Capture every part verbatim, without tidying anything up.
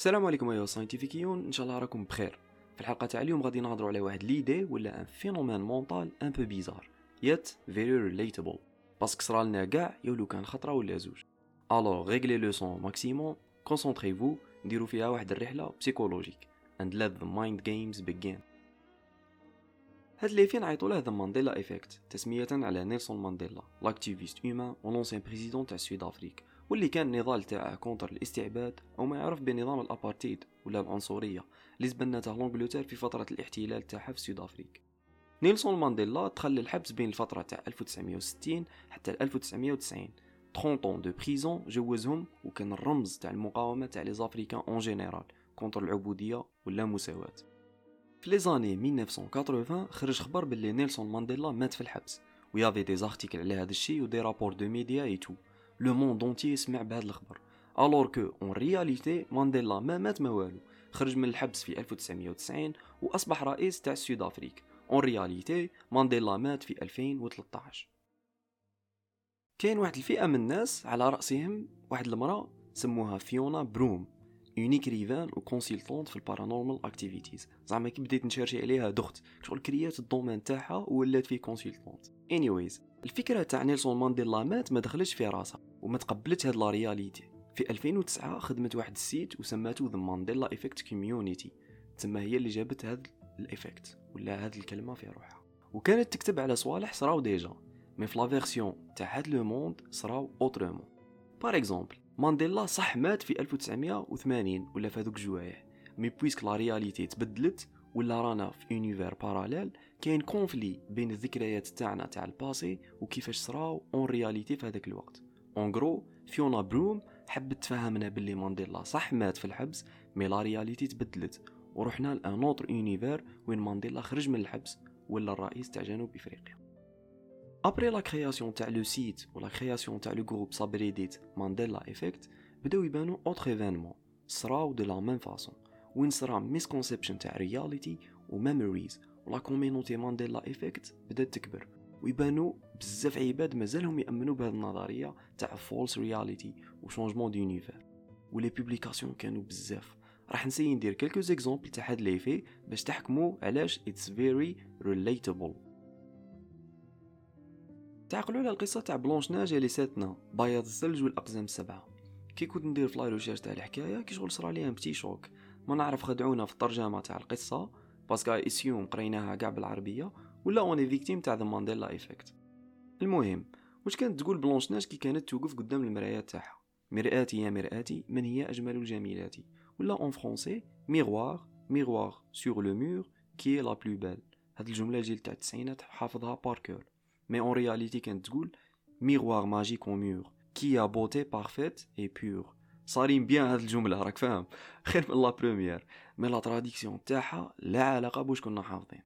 السلام عليكم ايها الساينتيفيكيون، ان شاء الله راكم بخير. في الحلقه تاع اليوم غادي نهضروا على واحد ليدي ولا ان فينومين مونطال ان بو بيزار يات فيري ريليتابل باسكو صرا لنا كاع يولو كان خطره ولا زوج. الو ريغلي لو سون ماكسيموم، كونسونطري فو، نديروا فيها واحد الرحله بسيكولوجيك اند ليت ذا مايند جيمز بيجين. هاد لي فين عيطوا له ذا مانديلا ايفيكت، تسميه على نيلسون مانديلا لاكتيفيست هيومان ولونسين بريزيدون تاع سود افريك، واللي كان النضال تاعه كونتر الاستعباد او ما يعرف بنظام الابارتيد ولا العنصريه اللي زبنته لونجلتير في فتره الاحتلال تاعها في سود افريك. نيلسون مانديلا دخل للحبس بين الفتره تاع ألف وتسعمية وستين حتى ألف وتسعمية وتسعين، ثلاثين طون دو بريزون جوزهم، وكان الرمز تاع المقاومه تاع لي زافريكان اون جينيرال كونتر العبوديه ولا المساواه. في لي زاني ألف وتسعمية وثمانين خرج خبر باللي نيلسون مانديلا مات في الحبس، ويافي دي زارتيكل على هذا الشيء ودي رابور دو ميديا اي تو لو موند اونتي سمع بهذا الخبر، الور كو اون رياليتي مانديلا ما مات ما والو، خرج من الحبس في ألف وتسعمية وتسعين واصبح رئيس تاع سود افريك. اون رياليتي مانديلا مات في ألفين وثلاثطاش. كاين واحد الفئه من الناس على راسهم واحد المراه سموها فيونا بروم، اونيك ريفان وكونسلطونت في البارانورمال اكتيفيتيز. زعما كي بديت نشرشي عليها دخت شغل كريات الدومين تاعها ولات فيه كونسلطونت. انيويز الفكره تاع نيلسون مانديلا مات ما دخلش في راسها وما تقبلتش هاد لا رياليتي. في ألفين وتسعة خدمت واحد السيت وسماتو ذا مانديلا ايفيكت كوميونيتي، تما هي اللي جابت هاد الايفيكت ولا هاد الكلمه في روحها، وكانت تكتب على صوالح صراو ديجا مي في لا فيرسيون تاع هاد لو موند صراو اوترومون. باغ اكزومبل مانديلا صح مات في ألف وتسعمية وثمانين ولا في هذوك الجوايع، مي بويسك لا رياليتي تبدلت ولا رانا في اونيفير باراليل، كاين كونفلي بين الذكريات تاعنا تاع الباسي وكيفاش صراو اون رياليتي في هذاك الوقت. اون غرو فيونا بروم حبت تفهمنا باللي مانديلا صح مات في الحبس مي لا رياليتي تبدلت ورحنا لان اوتر اونيفير وين مانديلا خرج من الحبس ولا الرئيس تاع جنوب افريقيا. ابري لا كرياسيون تاع لو سيت ولا كرياسيون تاع لو جروب صابريديت مانديلا ايفيكت بداو يبانوا اوتر ايفينمون صراو دو لا ميم فاصون، وين صرا ميسكونسيبشن تاع رياليتي وميموريز ولا كومينوتي مانديلا ايفيكت بدات تكبر ويبانوا بزاف عباد مازالهم يامنوا بهذه النظريه تاع فولس رياليتي وشونجمون دونيفير، ولي بوبليكاسيون كانوا بزاف. راح نسي ندير كلكو زيكزامبل تاع هاد لي في باش تحكموا علاش اتس فيري ريليتابل. تعقلوا على القصه تاع بلونش ناج اللي ساتنا بياض الثلج والاقزام السبعه. كي كنت ندير في لا ريشيرش تاع الحكايه كي شغل صرا لي ان بتي شوك، ما نعرف خدعونا في الترجمه تاع القصه باسكو اسيوم قريناها كاع بالعربيه ولا اوني فيكتيم تاع ذا مانديلا ايفيكت. المهم واش كانت تقول بلونش ناج كي كانت توقف قدام المرايات تاعها؟ مرآتي يا مرآتي من هي اجمل الجميلات، ولا اون فرونسي ميغوار ميغوار سور لو مور كي لا بلو بال. هاد الجمله جيل تاع التسعينات حافظها باركور، mais en réalité كانت تقول miroir magique au mur qui a beauté parfaite et pure. صارين بيان هاد الجمله راك فاهم خير من لا بريمير، مي لا تراديكسيون تاعها لا علاقه بوش كنا حافظين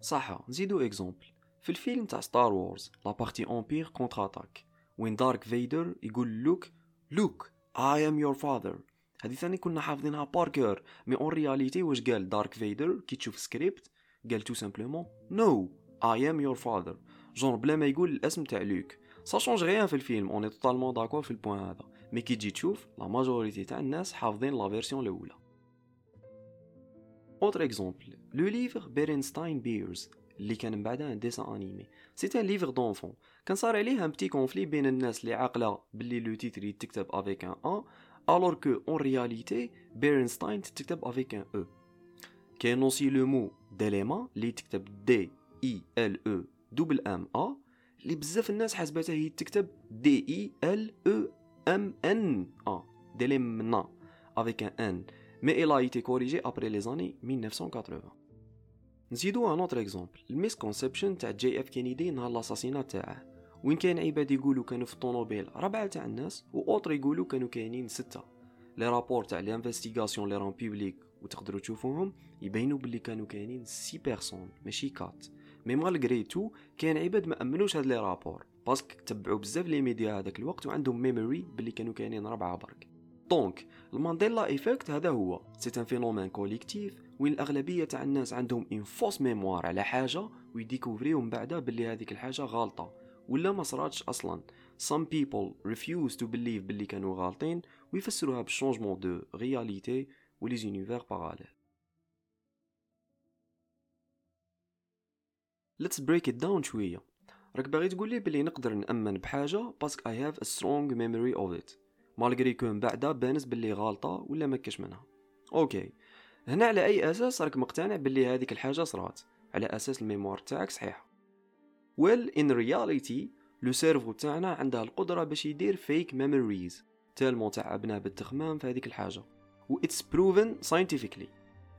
صح. نزيدو اكزامبل في الفيلم تاع ستار وورز لا بارتي امبير كونتر اتاك وين دارك فيدر يقول لوك لوك اي ام يور فاذر، هذه ثاني كنا حافظينها باركر، مي اون رياليتي واش قال دارك فيدر كي تشوف سكريبت قال تو سامبلومون نو اي ام يور فاذر جون بلا ما يقول الاسم تاع لوك. سا شونج غيان في الفيلم اوني توتالمون داكور في البوين هذا، مي كي تجي تشوف لا ماجوريتي تاع الناس حافظين لا فيرسيون الاولى. اوتر اكزومبل لو ليفر بيرنستاين بيرز اللي كان من بعدها ان ديسان انيمي، سي تان ليفر دونفون كان صار عليه ان بتي كونفلي بين الناس اللي عاقله باللي لو تيتري تكتب افيك ان ان الور كو اون رياليتي بيرنستاين تكتب افيك ان او. كاين اوسي لو مو ديليما اللي تكتب دي اي ال او دوبل ام ا اللي بزاف الناس حسبتها هي تكتب دي اي ال او ام ان ا ديليمنا افيك ان ان مي الا ايتي كوريجي ابري لي زاني ألف وتسعمية وثمانين. نزيدو ان اوتر اكزومبل الميسكونسبشن تاع جي اف كينيدي نهار لاساسينا تاعه، وين كاين عباد يقولوا كانوا في الطونوبيل ربعه تاع الناس واوتر يقولوا كانوا كاينين سته. لي رابور تاع لانفستيغاسيون لي رون بوبليك وتقدروا تشوفوهم يبينوا باللي كانوا كاينين سي بيرسون ماشي كات، مي مالغري تو كاين عباد ما امنوش هاد لي رابور باسكو تبعوا بزاف لي ميديا هذاك الوقت وعندهم ميموري باللي كانوا كاينين ربعه برك. دونك المانديلا ايفيكت هذا هو سي ان فينومين كوليكتيف وين الاغلبيه تاع الناس عندهم ان فوس ميموار على حاجه ويديكوفريو من بعدا باللي هذيك الحاجه غلطه ولا ما صراتش اصلا، some people refuse to believe باللي كانوا غالطين ويفسروها بالشونجمون دو رياليتي وليزونيفير باراليل. Let's break it down شوية. راك باغي تقولي بلي نقدر نأمن بحاجة باسك I have a strong memory of it مالغري كون بعدا بانس بلي غالطة ولا مكش منها. أوكي هنا على أي أساس راك مقتنع بلي هذيك الحاجة صرات؟ على أساس الميموار تاعك صحيح. Well in reality لو سيرفو تاعنا عندها القدرة باش يدير fake memories تالمو تعبنا بالتخمام في هذيك الحاجة و it's proven scientifically.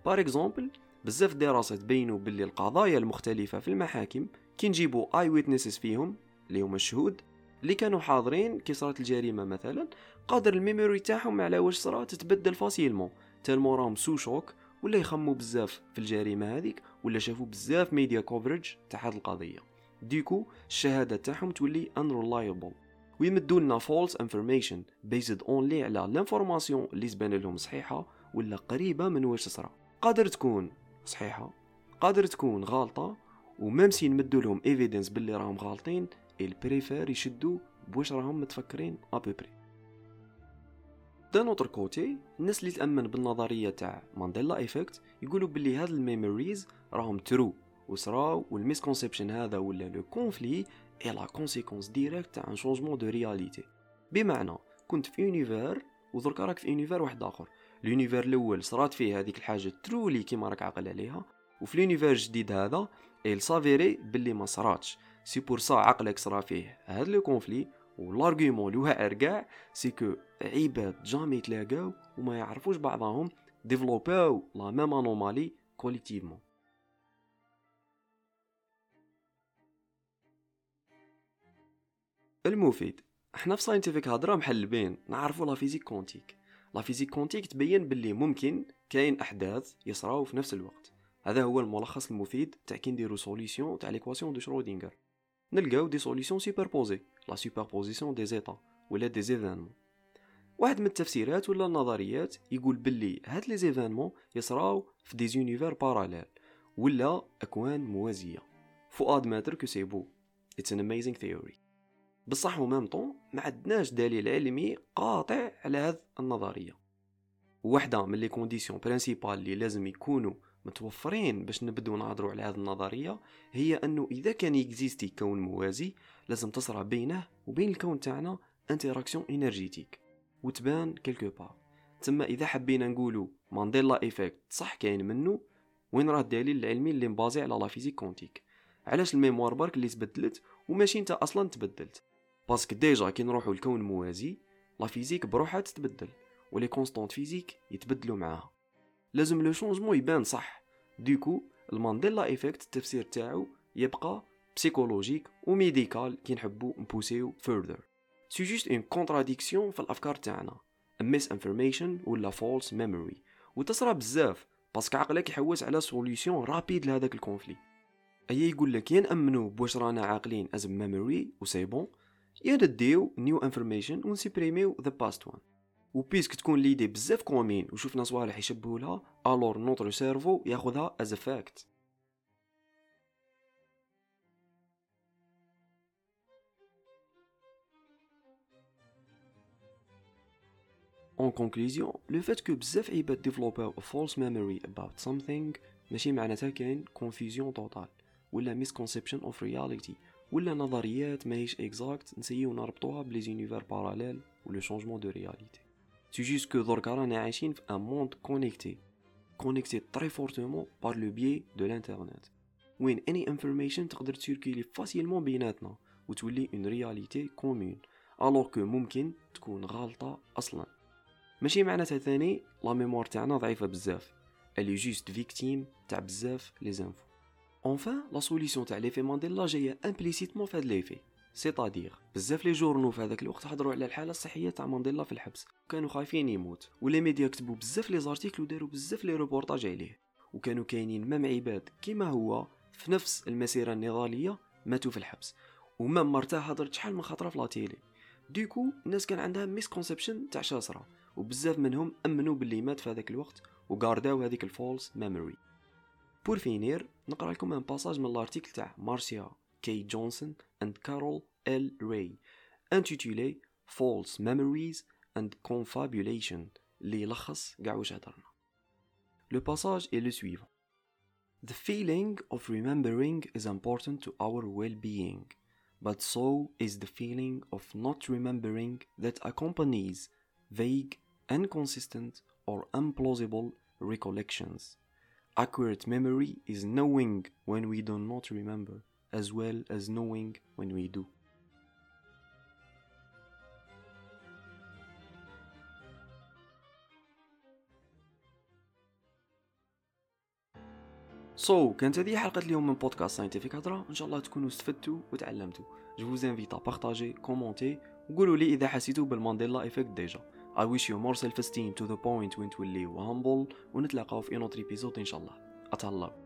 For example بزاف دراسات بينوا باللي القضايا المختلفة في المحاكم كي نجيبوا eyewitnesses فيهم اللي هما الشهود اللي كانوا حاضرين كي صارت الجريمة مثلا قادر الميموري تاعهم على واش صارت تتبدل فاسيلمون تالمو راهم سو شوك ولا يخموا بزاف في الجريمة هذيك ولا شافوا بزاف ميديا كوفرج تاع هاد القضية ديكو الشهادة تاعهم تولي unreliable ويمدوا لنا false information based only على الانفورماسيون اللي تبان لهم صحيحة ولا قريبة من واش صرا. قادر تكون صحيحة قادر تكون غالطة وممسي نمدوا لهم evidence باللي راهم غالطين البريفير يشدوا بواش راهم متفكرين أبيبري. دان اوتر كوتي الناس اللي تأمن بالنظرية تاع مانديلا إيفكت يقولوا باللي هاد الميموريز راهم ترو وصراو والميسكونسيبشن هذا ولا لو كونفلي اي لا كونسيكونس ديريكت تاع ان شونجمون دو رياليتي. بمعنى كنت في يونيفير ودركا راك في يونيفير واحد اخر. اليونيفير الاول صرات فيه هذيك الحاجه ترولي كيما راك عاقل عليها وفي اليونيفير الجديد هذا اي سافيري باللي ما صراتش سي بور سا عقلك صرا فيه هذا لو كونفلي والارغيومون اللي واعر كاع سي كو عباد جامي تلاقاو وما يعرفوش بعضهم ديفلوباو لا ميم انومالي كوليكتيفمون. المفيد احنا في ساينتيفيك هضره محلبين نعرفوا لا فيزيك كونتيك. لا فيزيك كونتيك تبين باللي ممكن كاين احداث يصراو في نفس الوقت. هذا هو الملخص المفيد تاع كي نديروا سوليسيون تاع ليكواسيون دو شرودينغر نلقاو دي سوليسيون سوبربوزي لا سوبربوزيسيون دي زيتا ولا دي زيفينمون. واحد من التفسيرات ولا النظريات يقول باللي هاد لي زيفينمون يصراو في دي زونيفير باراليل ولا اكوان موازيه. فؤاد ماتر كو سي بو اتس ان اميزينغ ثيوري بصح ومام طون ما عندناش دليل علمي قاطع على هذه النظريه. وحده من لي كونديسيون برينسيبال اللي لازم يكونوا متوفرين باش نبداو نهضروا على هذه النظريه هي انه اذا كان اكزيستي كون موازي لازم تصرى بينه وبين الكون تاعنا انتراكسيون انرجيتيك وتبان كلكو بار. تما اذا حبينا نقولوا مانديلا ايفيكت صح كاين منه وين راه الدليل العلمي اللي مبازي على لا فيزيك كونتيك؟ علاش الميموار برك اللي تبدلت وماشي انت اصلا تبدلت؟ باسك ديجا كي نروحوا للكون موازي لا فيزيك بروحها تتبدل ولي كونستانت فيزيك يتبدلوا معاها لازم لو شونجمون يبان صح. ديكو المانديلا ايفيكت التفسير تاعو يبقى بسيكولوجيك وميديكال كي نحبوا نبوسيو فوردر سي جوست اون كونتراديكسيون في الافكار تاعنا ميس انفورميشن ولا فولس ميموري وتصرى بزاف باسك عقلك يحوس على سوليوشن رابيد لهذاك الكونفلي. اي يقول لك يا نامنوا بواش رانا عاقلين از ميموري وسي بون يا نديو نيو انفورميشن ونسيبريميو ذا باست وان وبيسك تكون ليدي بزاف كومين وشوفنا صوالح يشبهوا لها الور نوتر سيرفو ياخذها از فاكت. En conclusion le fait que بزاف عباد ديفلوباو a false memory about something ماشي معناتها كاين confusion total ولا misconception of reality ولا نظريات ماهيش اكزاكت نسيو نربطوها بلي زونيفير باراليل ولو شونجمون دو رياليتي. سي جوست كو دركا رانا عايشين في ان موند كونيكتي كونيكتي تري فورتومون بار لو بيي دو الانترنت وين اني انفورميشن تقدر تسيركيلي فاسيلمون بيناتنا وتولي اون رياليتي كومون الوغ كو ممكن تكون غالطه اصلا. ماشي معناتها ثاني لا ميموار تاعنا ضعيفه بزاف الي جوست فيكتيم تاع بزاف لي زانفو. Enfin, la solution تاع ليفي مانديلا جايه امبليسيتمون في هذا ليفي سيتادير بزاف لي جورنو في هذاك الوقت حضروا على الحاله الصحيه تاع مانديلا في الحبس وكانوا خايفين يموت ولي ميديا كتبوا بزاف لي زارتيكل وداروا بزاف لي ريبورتاج عليه وكانوا كاينين مام عباد كيما هو في نفس المسيره النضاليه ماتوا في الحبس ومام مرتها هضرت شحال من خطره في لا تيلي. ديكو الناس كان عندها ميس كونسبشن تاع شاسره وبزاف منهم امنوا باللي مات في هذاك الوقت وغارداو هذيك الفولس ميموري. بور فينير نقرأ لكم ان باساج من الارتيكل تاع مارسيا كي جونسون اند كارول ال راي intitulé False Memories and Confabulation اللي يلخص قاع واش هضرنا. Le passage est le suivant. The feeling of remembering is important to our well-being, but so is the feeling of not remembering that accompanies vague, inconsistent or implausible recollections. Accurate memory is knowing when we do not remember, as well as knowing when we do. So, كانت هذه حلقة اليوم من بودكاست ساينتيفيك هضرة. إن شاء الله تكونوا استفدتوا وتعلمتوا. Je vous invite à partager, commenter وقولوا لي إذا حسيتوا بالمانديلا إفكت ديجا. I wish you more self-esteem to the point when to live humble ونتلاقاو في another episode إن شاء الله. أتهلاو.